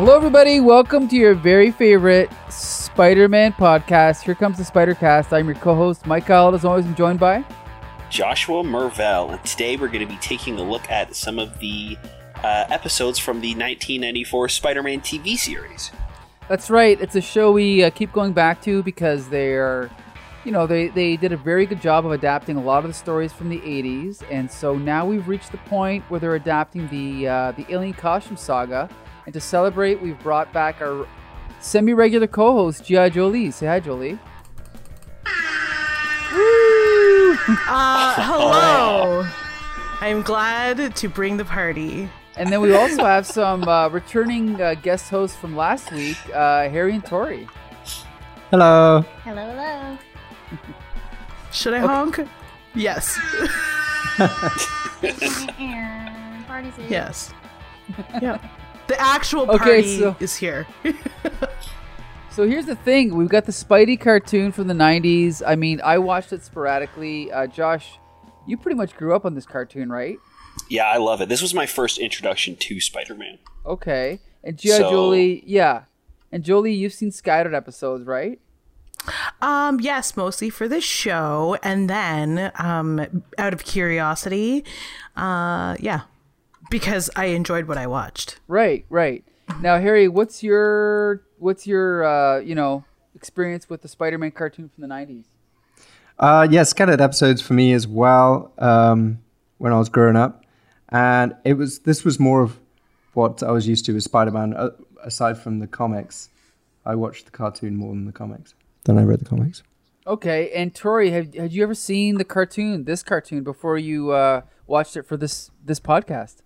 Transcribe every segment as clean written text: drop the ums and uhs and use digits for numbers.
Hello, everybody. Welcome to your very favorite Spider-Man podcast. Here comes the Spider-Cast. I'm your co-host, Mike Kyle. As always, I'm joined by Joshua Mervell. And today we're going to be taking a look at some of the episodes from the 1994 Spider-Man TV series. That's right. It's a show we keep going back to because they're, you know, they did a very good job of adapting a lot of the stories from the 80s. And so now we've reached the point where they're adapting the Alien Costume Saga. And to celebrate, we've brought back our semi-regular co-host, G.I. Jolie. Say hi, Jolie. Woo! Hello. I'm glad to bring the party. And then we also have some returning guest hosts from last week, Harry and Tori. Hello. Hello, hello. Should I honk? Yes. Party's here. Yes. Yeah. The actual party is here. So here's the thing. We've got the Spidey cartoon from the 90s. I mean, I watched it sporadically. Josh, you pretty much grew up on this cartoon, right? Yeah, I love it. This was my first introduction to Spider-Man. Okay. And Jolie, yeah. And Jolie, you've seen scattered episodes, right? Yes, mostly for this show. And then, out of curiosity, yeah. Because I enjoyed what I watched. Right, right. Now, Harry, what's your experience with the Spider-Man cartoon from the 90s? Yeah, scattered episodes for me as well when I was growing up, and this was more of what I was used to with Spider-Man. Aside from the comics, I watched the cartoon more than the comics. Then I read the comics. Okay, and Tori, had you ever seen this cartoon before you watched it for this podcast?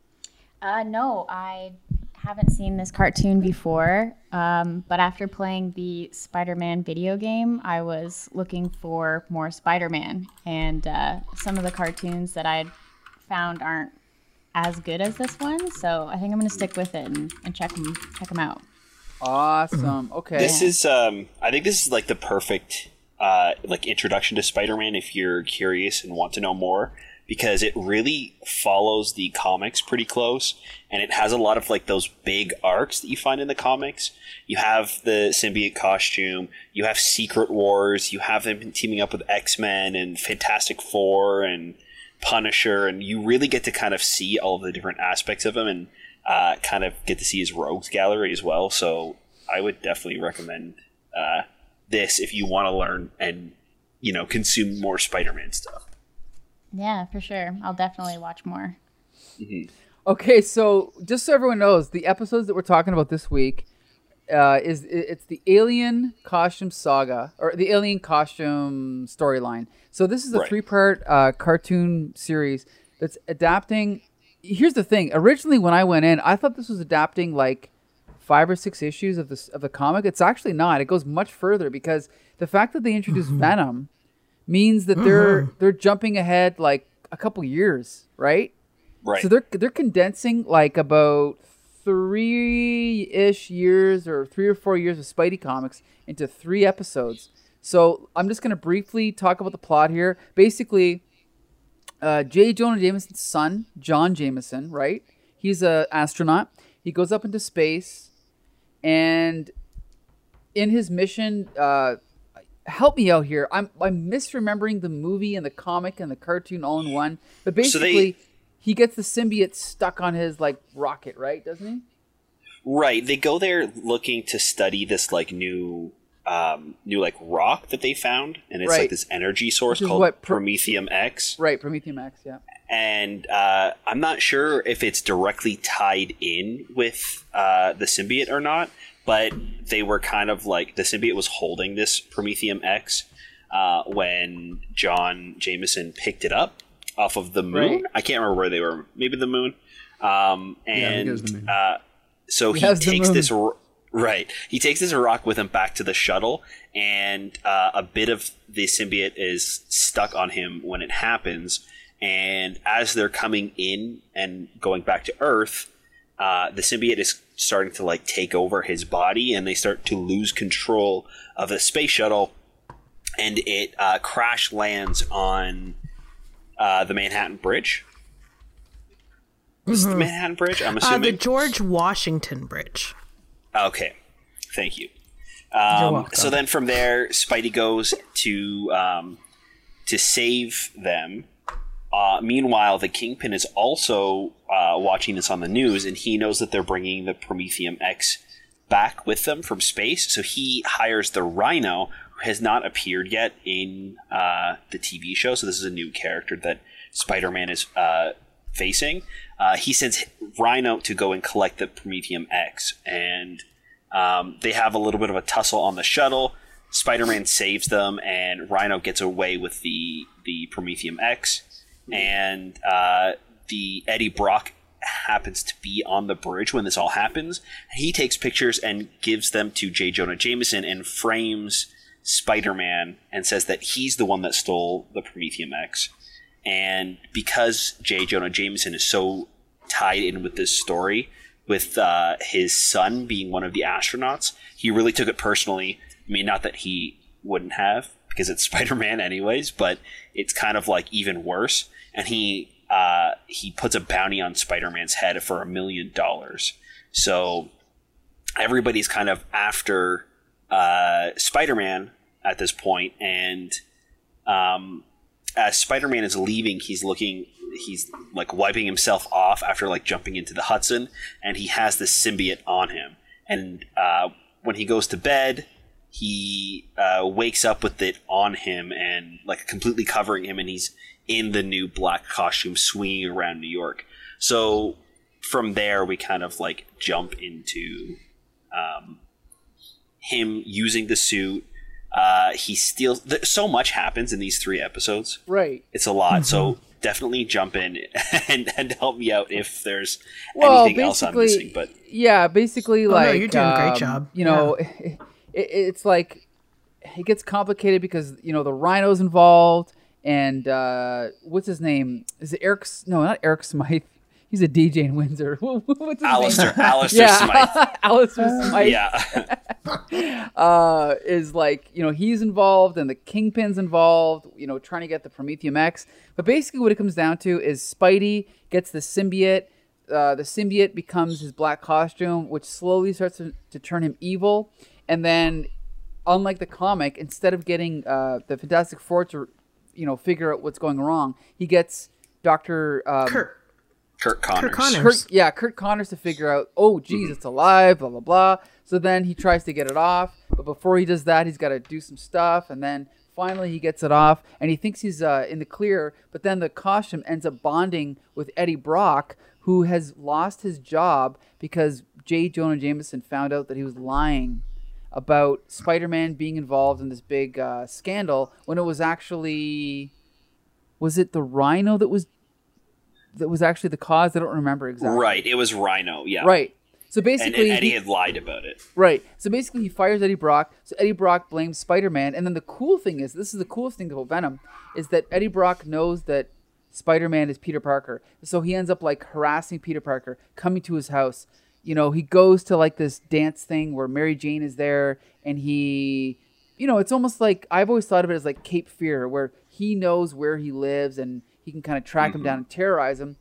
No, I haven't seen this cartoon before, but after playing the Spider-Man video game, I was looking for more Spider-Man, and some of the cartoons that I found aren't as good as this one, so I think I'm going to stick with it and check them out. Awesome. Okay. This is, I think this is like the perfect introduction to Spider-Man if you're curious and want to know more, because it really follows the comics pretty close, and it has a lot of like those big arcs that you find in the comics. You have the symbiote costume, you have Secret Wars, you have them teaming up with X-Men and Fantastic Four and Punisher, and you really get to kind of see all of the different aspects of him and kind of get to see his rogues gallery as well. So I would definitely recommend this if you want to learn and, you know, consume more Spider-Man stuff. Yeah, for sure. I'll definitely watch more. Mm-hmm. Okay, so just so everyone knows, the episodes that we're talking about this week it's the Alien Costume Saga, or the Alien Costume storyline. So this is a three-part cartoon series that's adapting. Here's the thing. Originally, when I went in, I thought this was adapting like 5 or 6 issues of the comic. It's actually not. It goes much further, because the fact that they introduced Venom means that they're jumping ahead like a couple years, right? Right. So they're condensing like about 3-ish years or 3 or 4 years of Spidey comics into 3 episodes. So I'm just going to briefly talk about the plot here. Basically, J. Jonah Jameson's son, John Jameson, right? He's an astronaut. He goes up into space, and in his mission, help me out here. I'm misremembering the movie and the comic and the cartoon all in one. But basically, he gets the symbiote stuck on his like rocket, right? Doesn't he? Right. They go there looking to study this like new like rock that they found, and it's like this energy source called Promethium X. Right, Promethium X. Yeah. And I'm not sure if it's directly tied in with the symbiote or not. But they were kind of like, the symbiote was holding this Promethium X when John Jameson picked it up off of the moon. Right. I can't remember where they were. Maybe the moon. So he takes this He takes this rock with him back to the shuttle, and a bit of the symbiote is stuck on him when it happens. And as they're coming in and going back to Earth, the symbiote is starting to like take over his body, and they start to lose control of the space shuttle, and it crash lands on the Manhattan Bridge. Is it the Manhattan Bridge? I'm assuming the George Washington Bridge. Okay. Thank you. You're welcome. So then from there, Spidey goes to save them. Meanwhile, the Kingpin is also watching this on the news, and he knows that they're bringing the Promethium X back with them from space. So he hires the Rhino, who has not appeared yet in the TV show. So this is a new character that Spider-Man is facing. He sends Rhino to go and collect the Promethium X, and they have a little bit of a tussle on the shuttle. Spider-Man saves them, and Rhino gets away with the Promethium X. And the Eddie Brock happens to be on the bridge when this all happens. He takes pictures and gives them to J. Jonah Jameson and frames Spider-Man and says that he's the one that stole the Promethium X. And because J. Jonah Jameson is so tied in with this story, with his son being one of the astronauts, he really took it personally. I mean, not that he wouldn't have, because it's Spider-Man anyways, but it's kind of like even worse. And he puts a bounty on Spider-Man's head for $1 million. So everybody's kind of after Spider-Man at this point. And as Spider-Man is leaving, he's like wiping himself off after like jumping into the Hudson, and he has this symbiote on him. And when he goes to bed, he wakes up with it on him and like completely covering him, and he's in the new black costume swinging around New York. So from there, we kind of like jump into him using the suit. He steals so much happens in these 3 episodes. Right. It's a lot. Mm-hmm. So definitely jump in and help me out if there's anything else I'm missing. But yeah, basically like, you're doing a great job. You know, yeah. It's like it gets complicated because, you know, the Rhino's involved, and what's his name? Is it Eric? No, not Eric Smythe. He's a DJ in Windsor. What's his name? Alistair Smythe. Alistair Smythe. Yeah. Is like, you know, he's involved and the Kingpin's involved, you know, trying to get the Promethium X. But basically what it comes down to is Spidey gets the symbiote. The symbiote becomes his black costume, which slowly starts to turn him evil. And then, unlike the comic, instead of getting the Fantastic Four to, you know, figure out what's going wrong, he gets Dr. Kurt Connors. Kurt Connors to figure out, oh, geez, it's alive, blah, blah, blah. So then he tries to get it off. But before he does that, he's got to do some stuff. And then finally he gets it off, and he thinks he's in the clear. But then the costume ends up bonding with Eddie Brock, who has lost his job because J. Jonah Jameson found out that he was lying about Spider-Man being involved in this big scandal, when it was actually, was it the Rhino that was actually the cause? I don't remember exactly. Right, it was Rhino, yeah. Right. So basically, and Eddie had lied about it. Right. So basically, he fires Eddie Brock. So Eddie Brock blames Spider-Man, and then the cool thing is, this is the coolest thing about Venom, is that Eddie Brock knows that Spider-Man is Peter Parker, so he ends up like harassing Peter Parker, coming to his house. You know, he goes to like this dance thing where Mary Jane is there, and he, you know, it's almost like, I've always thought of it as like Cape Fear, where he knows where he lives and he can kind of track him down and terrorize him.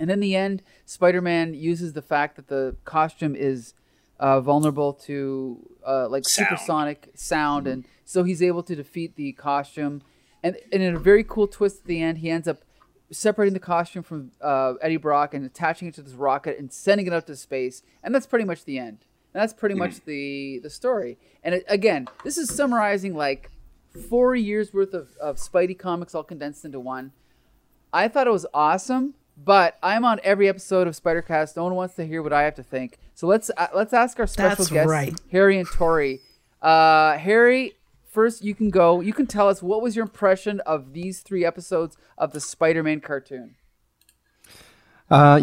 And in the end, Spider-Man uses the fact that the costume is vulnerable to like supersonic sound. And so he's able to defeat the costume. And in a very cool twist at the end, he ends up separating the costume from Eddie Brock and attaching it to this rocket and sending it out to space. And that's pretty much the end. And that's pretty much the story. And it, again, this is summarizing like 4 years worth of Spidey comics all condensed into one. I thought it was awesome, but I'm on every episode of Spider-Cast. No one wants to hear what I have to think. So let's ask our special guests, Harry and Tori. Harry, first, you can go. You can tell us, what was your impression of these 3 episodes of the Spider-Man cartoon? I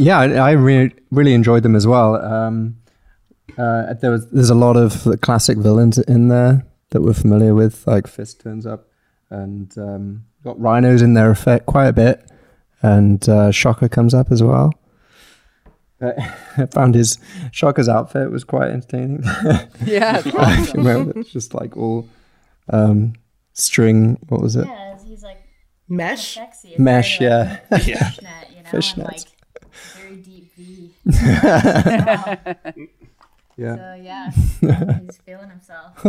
really enjoyed them as well. There's a lot of the classic villains in there that we're familiar with, like Fist turns up, and got Rhinos in there quite a bit, and Shocker comes up as well. I found his Shocker's outfit was quite entertaining. Yeah, it's awesome. It's just like all string, what was it? Yeah, he's like mesh, kind of sexy. Mesh, very, like, yeah. Fishnet, you know, and, like very deep V. Yeah. So yeah, he's feeling himself.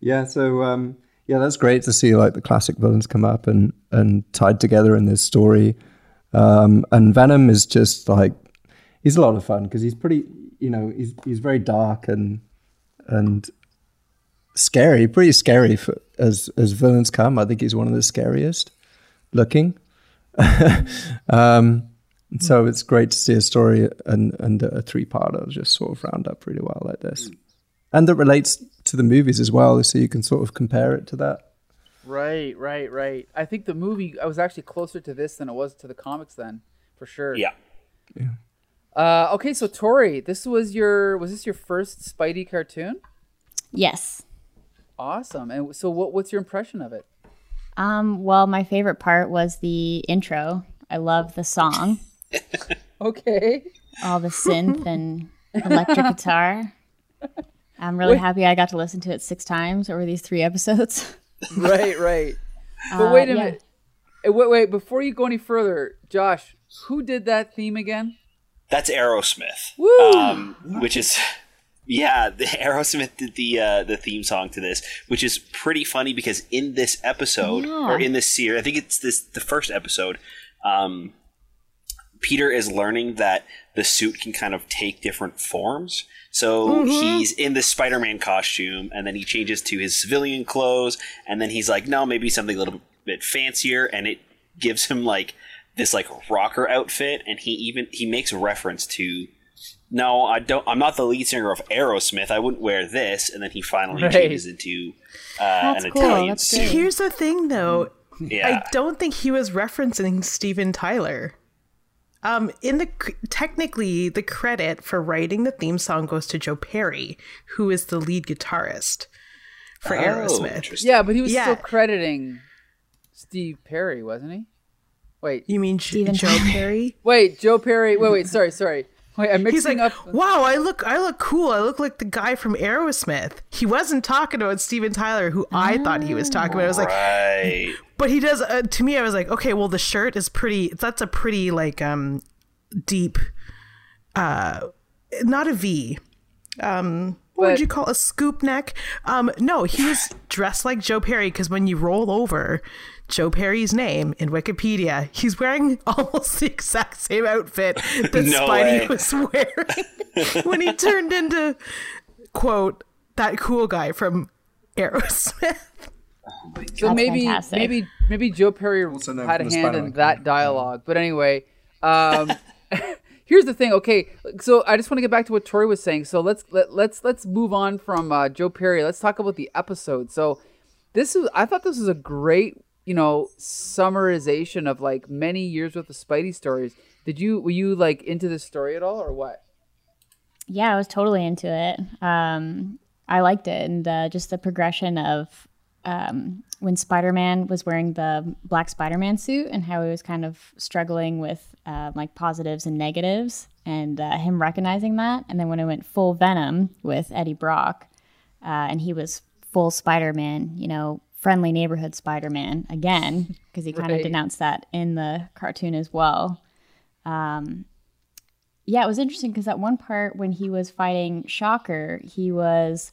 Yeah. So yeah, that's great to see like the classic villains come up and tied together in this story. And Venom is just like, he's a lot of fun because he's pretty, you know, he's very dark and scary, pretty scary for, as villains come. I think he's one of the scariest looking. So it's great to see a story and a three-parter just sort of round up really well like this. And that relates to the movies as well, so you can sort of compare it to that. Right. I think the movie, I was actually closer to this than it was to the comics then, for sure. Yeah. Okay, so Tori, was this your first Spidey cartoon? Yes. Awesome. And so what's your impression of it? Well, my favorite part was the intro. I love the song. Okay. All the synth and electric guitar. I'm really happy I got to listen to it 6 times over these 3 episodes. Right. But wait a minute. Wait, before you go any further, Josh, who did that theme again? That's Aerosmith. Woo! Which is... Yeah, the Aerosmith did the theme song to this, which is pretty funny because in this episode, or in this series, I think it's the first episode, Peter is learning that the suit can kind of take different forms. So he's in this Spider-Man costume, and then he changes to his civilian clothes, and then he's like, no, maybe something a little bit fancier, and it gives him like this like rocker outfit, and he makes reference to... No, I don't. I'm not the lead singer of Aerosmith. I wouldn't wear this. And then he finally changes into an Italian suit. Here's the thing, though. Yeah. I don't think he was referencing Steven Tyler. Technically, the credit for writing the theme song goes to Joe Perry, who is the lead guitarist for Aerosmith. Yeah, but he was still crediting Steve Perry, wasn't he? Wait, you mean Joe Perry? Wait, Joe Perry. Wait. Sorry. Wait, I'm mixing up. Wow, I look cool. I look like the guy from Aerosmith. He wasn't talking about Steven Tyler, who I thought he was talking about. I was like, but he does. To me, I was like, okay, well, the shirt is pretty. That's a pretty like deep, not a V. What would you call a scoop neck? No, he was dressed like Joe Perry because when you roll over Joe Perry's name in Wikipedia, he's wearing almost the exact same outfit that Spidey was wearing when he turned into, quote, that cool guy from Aerosmith. Oh my God. So maybe Joe Perry had a hand in that dialogue. But anyway, here's the thing. Okay, so I just want to get back to what Tori was saying. So let's move on from Joe Perry. Let's talk about the episode. So I thought this was a great, you know, summarization of like many years worth of Spidey stories. Were you like into this story at all or what? Yeah, I was totally into it. I liked it. And just the progression of when Spider-Man was wearing the black Spider-Man suit and how he was kind of struggling with like positives and negatives and him recognizing that. And then when it went full Venom with Eddie Brock and he was full Spider-Man, you know, friendly neighborhood Spider-Man again, because he kind of denounced that in the cartoon as well. Yeah, it was interesting because that one part when he was fighting Shocker, he was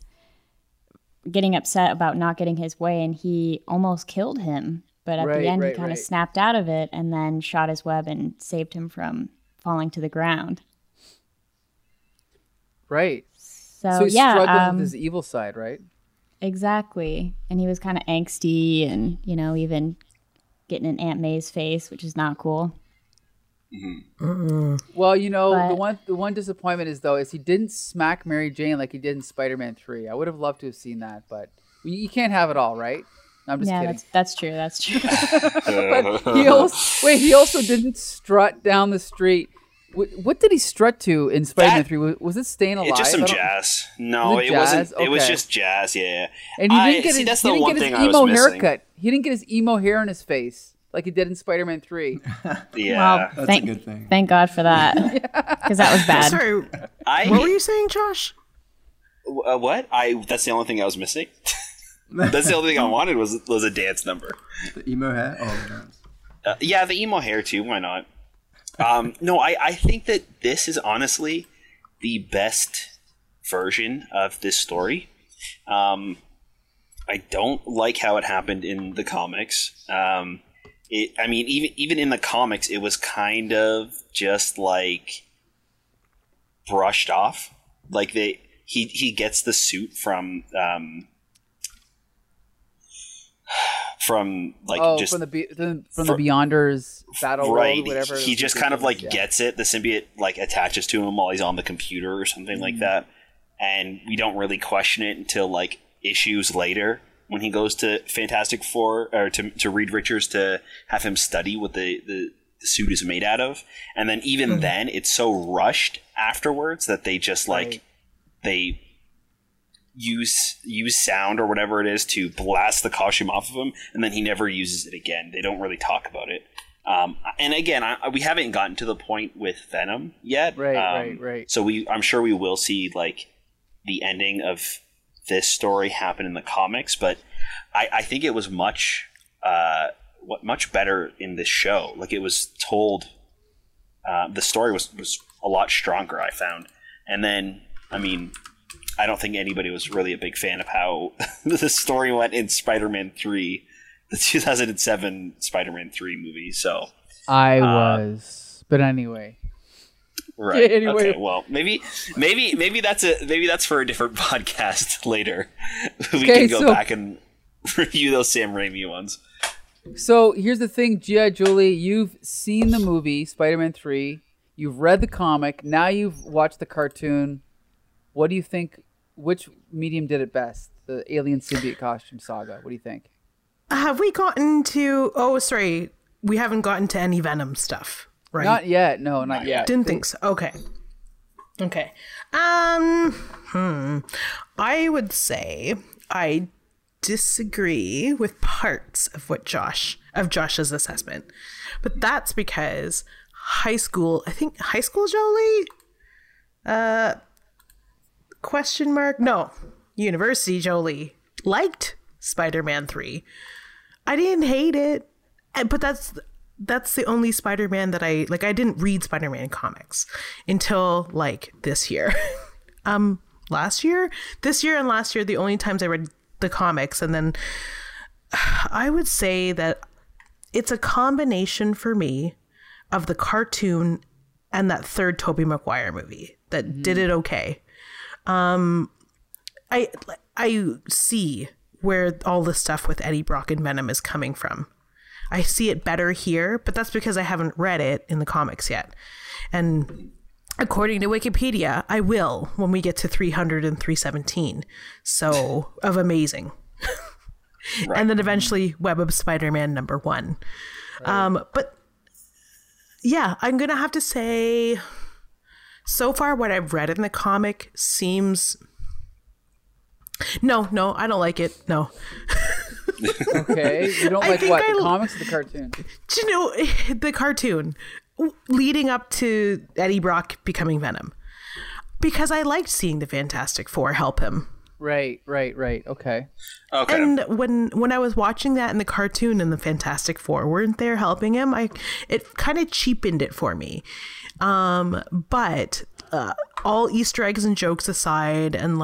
getting upset about not getting his way and he almost killed him. But at the end, he kind of snapped out of it and then shot his web and saved him from falling to the ground. Right. So he struggled with his evil side, right? Exactly. And he was kind of angsty and, you know, even getting in Aunt May's face, which is not cool. Mm-hmm. Well, you know, the one disappointment is he didn't smack Mary Jane like he did in Spider-Man 3. I would have loved to have seen that, but you can't have it all, right? I'm just kidding. That's true. But he also didn't strut down the street. What did he strut to in Spider-Man 3? Was it Stayin' Alive? It's just some jazz. No, it wasn't. Okay. It was just jazz, yeah. And he didn't get his emo haircut. He didn't get his emo hair in his face like he did in Spider-Man 3. Yeah. Well, that's a good thing. Thank God for that. Because that was bad. Sorry, what were you saying, Josh? What? That's the only thing I was missing. That's the only thing I wanted was a dance number. The emo hair? Oh, dance. Yeah, the emo hair too. Why not? No, I think that this is honestly the best version of this story. I don't like how it happened in the comics. I mean, even in the comics, it was kind of just like brushed off. Like he gets the suit from the Beyonders battle, right? World, whatever. He just kind of gets it. The symbiote attaches to him while he's on the computer or something like that, and we don't really question it until issues later when he goes to Fantastic Four or to Reed Richards to have him study what the suit is made out of, and then even then it's so rushed afterwards that they just they use sound or whatever it is to blast the costume off of him, and then he never uses it again. They don't really talk about it. And again, we haven't gotten to the point with Venom yet, right. So I'm sure we will see the ending of this story happen in the comics, but I think it was much better in this show. It was told, the story was a lot stronger, I found. And then, I mean, I don't think anybody was really a big fan of how the story went in Spider-Man 3, the 2007 Spider-Man 3 movie. So I was, but anyway, right? Yeah, anyway. Okay, well, maybe that's for a different podcast later. We can go back and review those Sam Raimi ones. So here's the thing, G.I. Jolie, you've seen the movie Spider-Man 3, you've read the comic, now you've watched the cartoon. What do you think? Which medium did it best? The alien symbiote costume saga. What do you think? Have we gotten to? Oh, sorry, we haven't gotten to any Venom stuff, right? Not yet. No, not yet. Didn't think so. Okay. I would say I disagree with parts of Josh's assessment, but that's because high school Jolie. University Jolie liked Spider-Man 3. I didn't hate it, but that's the only Spider-Man that I like. I didn't read Spider-Man comics until this year. This year and last year, the only times I read the comics. And then I would say that it's a combination for me of the cartoon and that third Tobey Maguire movie that did it okay. I see where all the stuff with Eddie Brock and Venom is coming from. I see it better here, but that's because I haven't read it in the comics yet. And according to Wikipedia, I will when we get to 300 and 317. So, of Amazing. Right. And then eventually Web of Spider-Man #1. Right. But yeah, I'm going to have to say... So far, what I've read in the comic seems... No, I don't like it. No. Okay. You don't like what? The comics or the cartoon? Do you know, the cartoon leading up to Eddie Brock becoming Venom. Because I liked seeing the Fantastic Four help him. Right. Okay. And when I was watching that in the cartoon and the Fantastic Four weren't there helping him, it kind of cheapened it for me. But all Easter eggs and jokes aside, and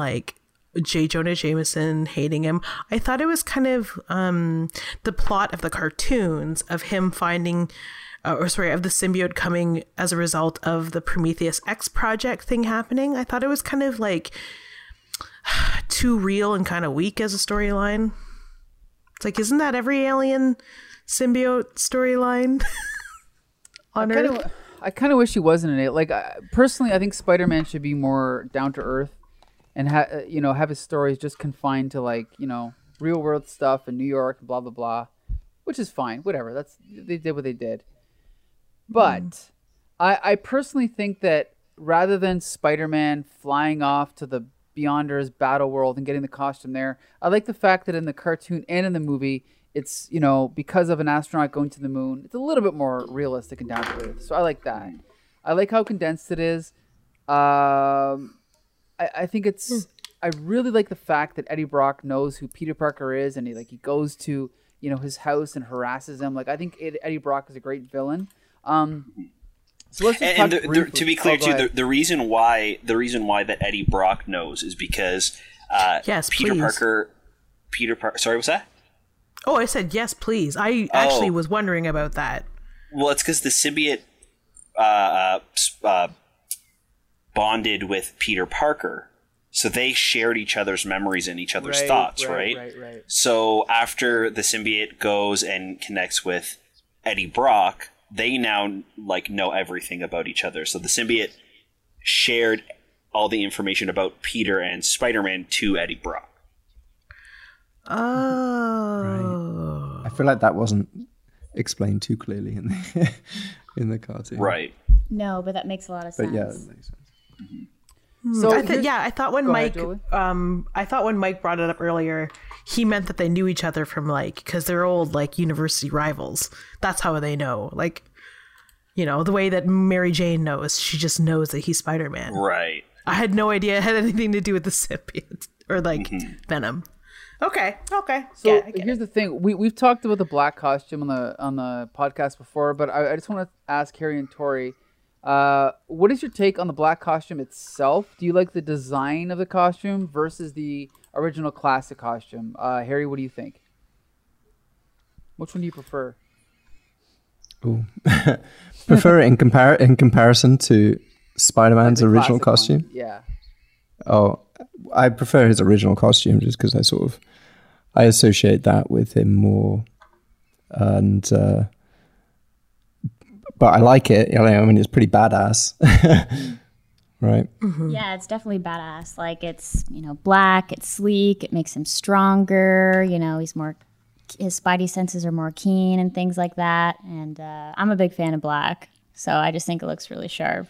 J. Jonah Jameson hating him, I thought it was kind of the plot of the cartoons of him finding, of the symbiote coming as a result of the Promethium X project thing happening. I thought it was kind of too real and kind of weak as a storyline. It's isn't that every alien symbiote storyline on Earth? I kind of wish he wasn't in it. Personally, I think Spider-Man should be more down to earth and have his stories just confined to real world stuff in New York, blah blah blah, which is fine. Whatever. They did what they did. But I personally think that rather than Spider-Man flying off to the Beyonders battle world and getting the costume there, I like the fact that in the cartoon and in the movie, it's, because of an astronaut going to the moon, it's a little bit more realistic and down to earth. So I like that. I like how condensed it is. I think I really like the fact that Eddie Brock knows who Peter Parker is, and he goes to, his house and harasses him. I think Eddie Brock is a great villain. So let's just to be clear, the reason why that Eddie Brock knows is because Peter Parker. Sorry, what's that? Oh, I said yes, please. I actually was wondering about that. Well, it's because the symbiote bonded with Peter Parker, so they shared each other's memories and each other's thoughts, right? So after the symbiote goes and connects with Eddie Brock, they now know everything about each other. So the symbiote shared all the information about Peter and Spider-Man to Eddie Brock. Oh, right. I feel like that wasn't explained too clearly in the cartoon, right? No, but that makes a lot of sense. But yeah, that makes sense. Mm-hmm. So I thought when Mike brought it up earlier, he meant that they knew each other from because they're old university rivals. That's how they know, the way that Mary Jane knows. She just knows that he's Spider-Man, right? I had no idea it had anything to do with the symbiote or Venom. Okay. So here's the thing: we've talked about the black costume on the podcast before, but I just want to ask Harry and Tori, what is your take on the black costume itself? Do you like the design of the costume versus the original classic costume? Harry, what do you think? Which one do you prefer? Oh, prefer it in comparison to Spider-Man's original costume. One. Yeah. Oh. I prefer his original costume just because I associate that with him more, and but I like it. I mean, it's pretty badass, right? Mm-hmm. Yeah, it's definitely badass. It's black, it's sleek, it makes him stronger. He's more. His spidey senses are more keen and things like that. And I'm a big fan of black, so I just think it looks really sharp.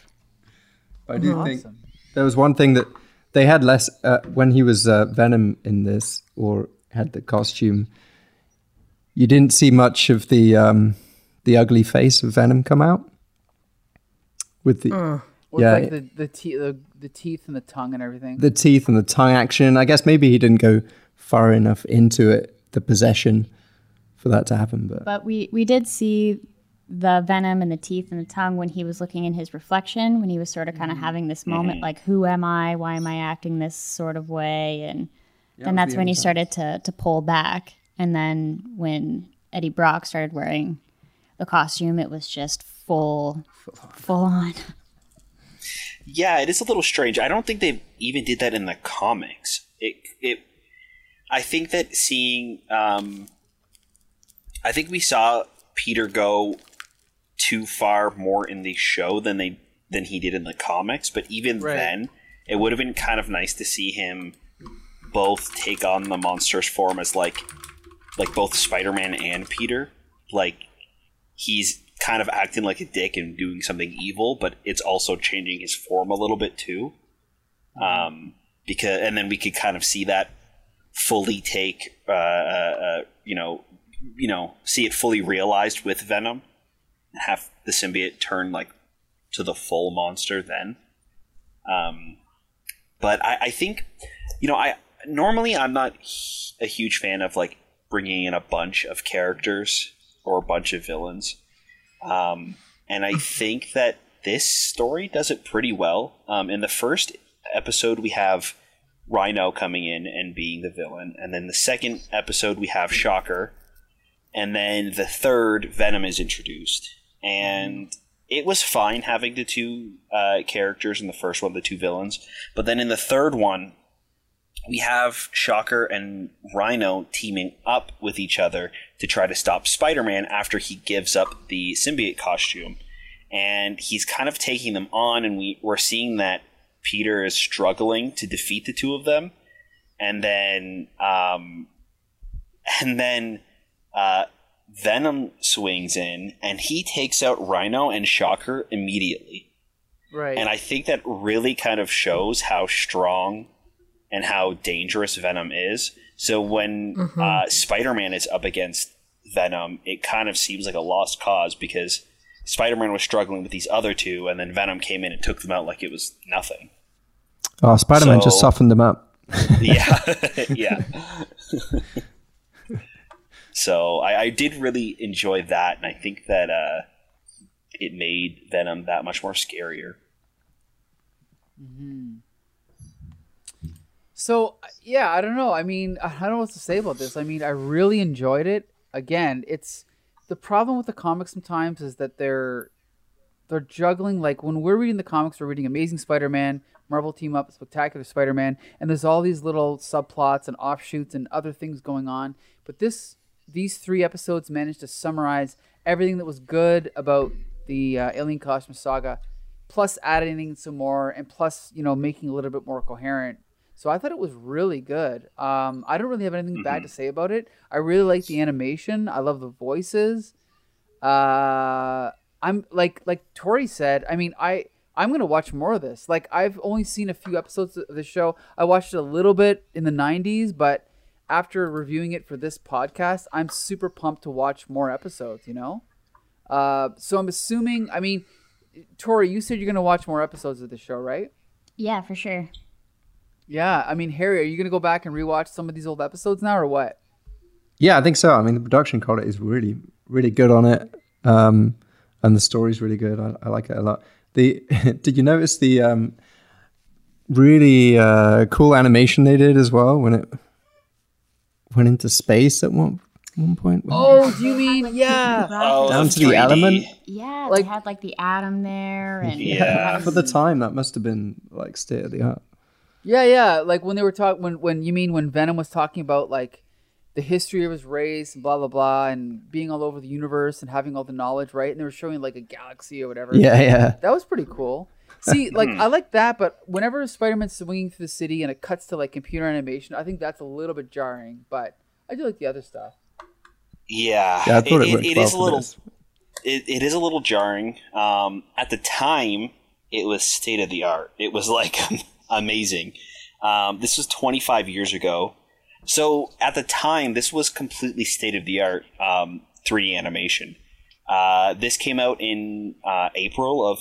I do think there was one thing that. They had less when he was Venom in this, or had the costume. You didn't see much of the ugly face of Venom come out with the the teeth and the tongue and everything. The teeth and the tongue action. I guess maybe he didn't go far enough into it, the possession, for that to happen. But we did see the venom and the teeth and the tongue when he was looking in his reflection, when he was sort of kind of having this moment, who am I? Why am I acting this sort of way? And then that's when he started to pull back. And then when Eddie Brock started wearing the costume, it was just full on. Yeah, it is a little strange. I don't think they even did that in the comics. I think that seeing, I think we saw Peter go too far more in the show than he did in the comics, but even then it would have been kind of nice to see him both take on the monstrous form as like both Spider-Man and Peter. He's kind of acting like a dick and doing something evil, but it's also changing his form a little bit too. Because and then we could kind of see that fully take see it fully realized with Venom and have the symbiote turn to the full monster then. But I think, normally I'm not a huge fan of bringing in a bunch of characters or a bunch of villains. And I think that this story does it pretty well. In the first episode, we have Rhino coming in and being the villain. And then the second episode, we have Shocker. And then the third, Venom is introduced. And it was fine having the two characters in the first one, the two villains. But then in the third one, we have Shocker and Rhino teaming up with each other to try to stop Spider-Man after he gives up the symbiote costume. And he's kind of taking them on, and we're seeing that Peter is struggling to defeat the two of them. And then... Venom swings in and he takes out Rhino and Shocker immediately. Right. And I think that really kind of shows how strong and how dangerous Venom is. So when Spider-Man is up against Venom, it kind of seems like a lost cause because Spider-Man was struggling with these other two and then Venom came in and took them out like it was nothing. Oh, Spider-Man just softened them up. Yeah. Yeah. So I did really enjoy that, and I think that it made Venom that much more scarier. Mm-hmm. So, yeah, I don't know. I mean, I don't know what to say about this. I mean, I really enjoyed it. Again, it's the problem with the comics sometimes is that they're juggling. Like, when we're reading the comics, we're reading Amazing Spider-Man, Marvel Team Up, Spectacular Spider-Man, and there's all these little subplots and offshoots and other things going on. But these three episodes managed to summarize everything that was good about the Alien Cosmos Saga, plus adding some more, and plus, you know, making it a little bit more coherent. So I thought it was really good. I don't really have anything bad to say about it. I really like the animation. I love the voices. I'm like Tori said. I mean, I'm gonna watch more of this. Like, I've only seen a few episodes of the show. I watched it a little bit in the '90s, but after reviewing it for this podcast, I'm super pumped to watch more episodes. You know, so I'm assuming. I mean, Tori, you said you're gonna watch more episodes of the show, right? Yeah, for sure. Yeah, I mean, Harry, are you going to go back and rewatch some of these old episodes now or what? Yeah, I think so. I mean, the production quality is really, really good on it. And the story's really good. I like it a lot. Did you notice the really cool animation they did as well when it went into space at one point? Oh, do you mean, yeah. Down to the element? Yeah, like, they had like the atom there. And yeah. For the time, that must have been like state of the art. Yeah, yeah. Like when they were talking, when Venom was talking about like the history of his race and blah blah blah, and being all over the universe and having all the knowledge, right? And they were showing like a galaxy or whatever. Yeah, yeah. That was pretty cool. See, like I like that, but whenever Spider-Man's swinging through the city and it cuts to like computer animation, I think that's a little bit jarring. But I do like the other stuff. Yeah, I thought it is a little jarring. At the time, it was state of the art. It was like. Amazing. This was 25 years ago. So at the time, this was completely state-of-the-art 3D animation. This came out in April of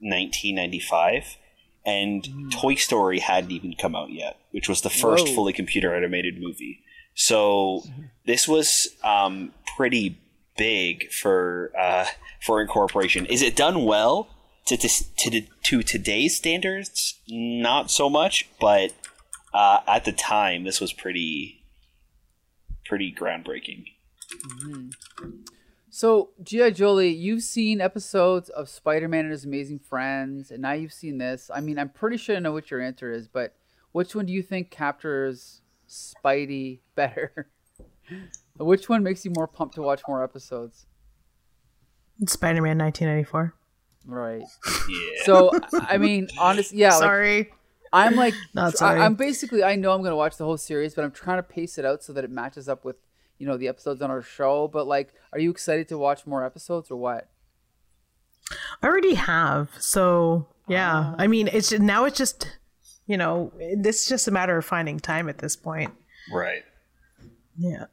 1995, and Toy Story hadn't even come out yet, which was the first fully computer animated movie. So this was pretty big for incorporation. Is it done well? To today's standards, not so much, but at the time, this was pretty groundbreaking. Mm-hmm. So, G.I. Jolie, you've seen episodes of Spider-Man and His Amazing Friends, and now you've seen this. I mean, I'm pretty sure I know what your answer is, but which one do you think captures Spidey better? Which one makes you more pumped to watch more episodes? Spider-Man 1994. Right. Yeah. So, I mean, honestly, yeah. Sorry. Like, I'm like, not sorry. I'm basically, I know I'm going to watch the whole series, but I'm trying to pace it out so that it matches up with, you know, the episodes on our show. But like, are you excited to watch more episodes or what? I already have. So yeah, I mean, it's just, you know, it's just a matter of finding time at this point. Right. Yeah.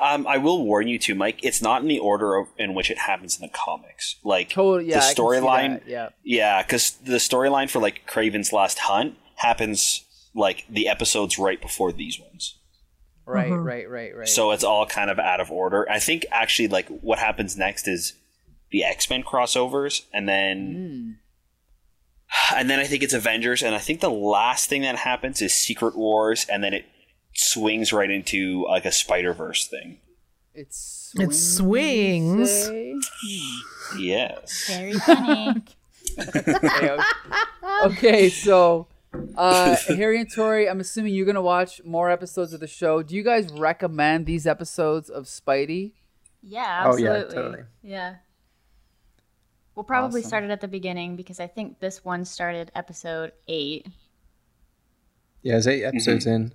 I will warn you too, Mike, it's not in the order in which it happens in the comics. Like, totally, yeah, the storyline, yeah, because the storyline for like Kraven's Last Hunt happens like the episodes right before these ones. Right, mm-hmm. right. So it's all kind of out of order. I think actually, like, what happens next is the X-Men crossovers, and then I think it's Avengers, and I think the last thing that happens is Secret Wars, and then it swings right into like a Spider-Verse thing. It swings. Yes. Very funny. Okay, so Harry and Tori, I'm assuming you're gonna watch more episodes of the show. Do you guys recommend these episodes of Spidey? Yeah, absolutely. Oh, yeah, totally. Yeah. We'll probably start it at the beginning because I think this one started episode 8. Yeah, it's 8 episodes in.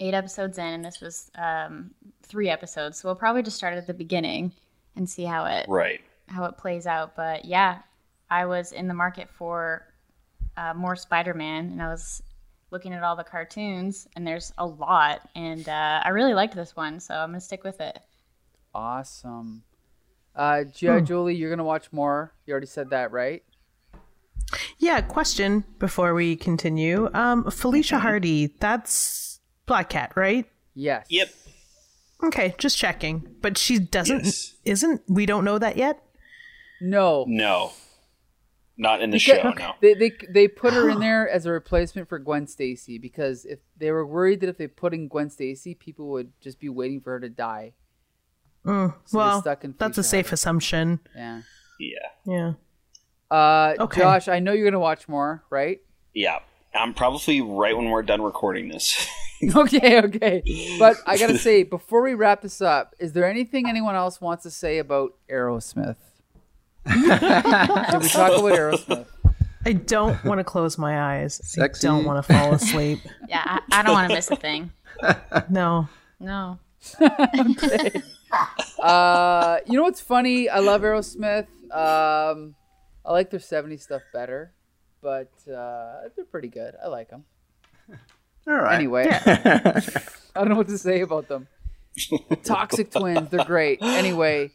8 episodes in, and this was 3 episodes, so we'll probably just start at the beginning and see how it plays out. But yeah, I was in the market for more Spider-Man, and I was looking at all the cartoons, and there's a lot, and I really liked this one, so I'm gonna stick with it. Awesome. G.I. Jolie, you're gonna watch more. You already said that, right? Yeah. Question before we continue. Felicia Hardy, that's Black Cat, right? Yes. Yep. Okay, just checking. But she doesn't, isn't, we don't know that yet? No. No. Not in the show, no. They put her in there as a replacement for Gwen Stacy because if they were worried that if they put in Gwen Stacy, people would just be waiting for her to die. So well, that's a safe assumption. Yeah. Yeah. Okay. Josh, I know you're going to watch more, right? Yeah. I'm probably right when we're done recording this. Okay. But I got to say, before we wrap this up, is there anything anyone else wants to say about Aerosmith? Did we talk about Aerosmith? I don't want to close my eyes. Sexy. I don't want to fall asleep. Yeah, I don't want to miss a thing. No. Okay. You know what's funny? I love Aerosmith. I like their 70s stuff better, but they're pretty good. I like them. All right. Anyway, I don't know what to say about them. The Toxic Twins, they're great. Anyway.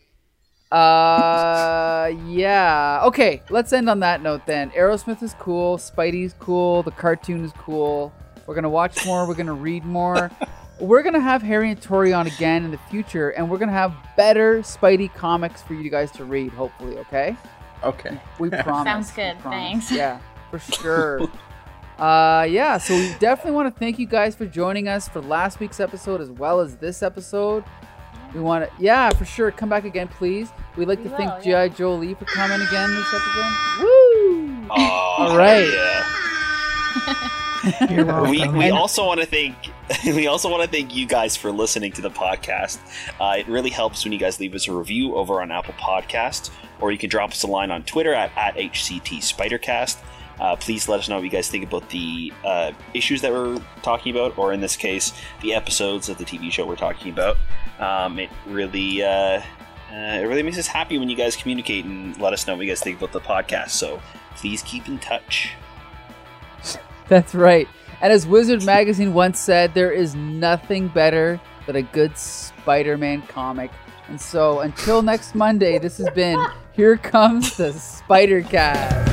Yeah. Okay, let's end on that note then. Aerosmith is cool. Spidey's cool. The cartoon is cool. We're going to watch more. We're going to read more. We're going to have Harry and Tori on again in the future, and we're going to have better Spidey comics for you guys to read, hopefully, okay? Okay. We promise. Sounds good. Thanks. Yeah, for sure. Yeah, so we definitely want to thank you guys for joining us for last week's episode as well as this episode. We want to, yeah, for sure. Come back again, please. We'd like to thank G.I. Jolie for coming again this episode. Woo! All right. Yeah. We also want to thank you guys for listening to the podcast. It really helps when you guys leave us a review over on Apple Podcasts, or you can drop us a line on Twitter at HCTSpiderCast. Please let us know what you guys think about the issues that we're talking about, or in this case, the episodes of the TV show we're talking about. It really makes us happy when you guys communicate and let us know what you guys think about the podcast. So please keep in touch. That's right. And as Wizard Magazine once said, there is nothing better than a good Spider-Man comic. And so until next Monday, this has been Here Comes the Spider-Cast.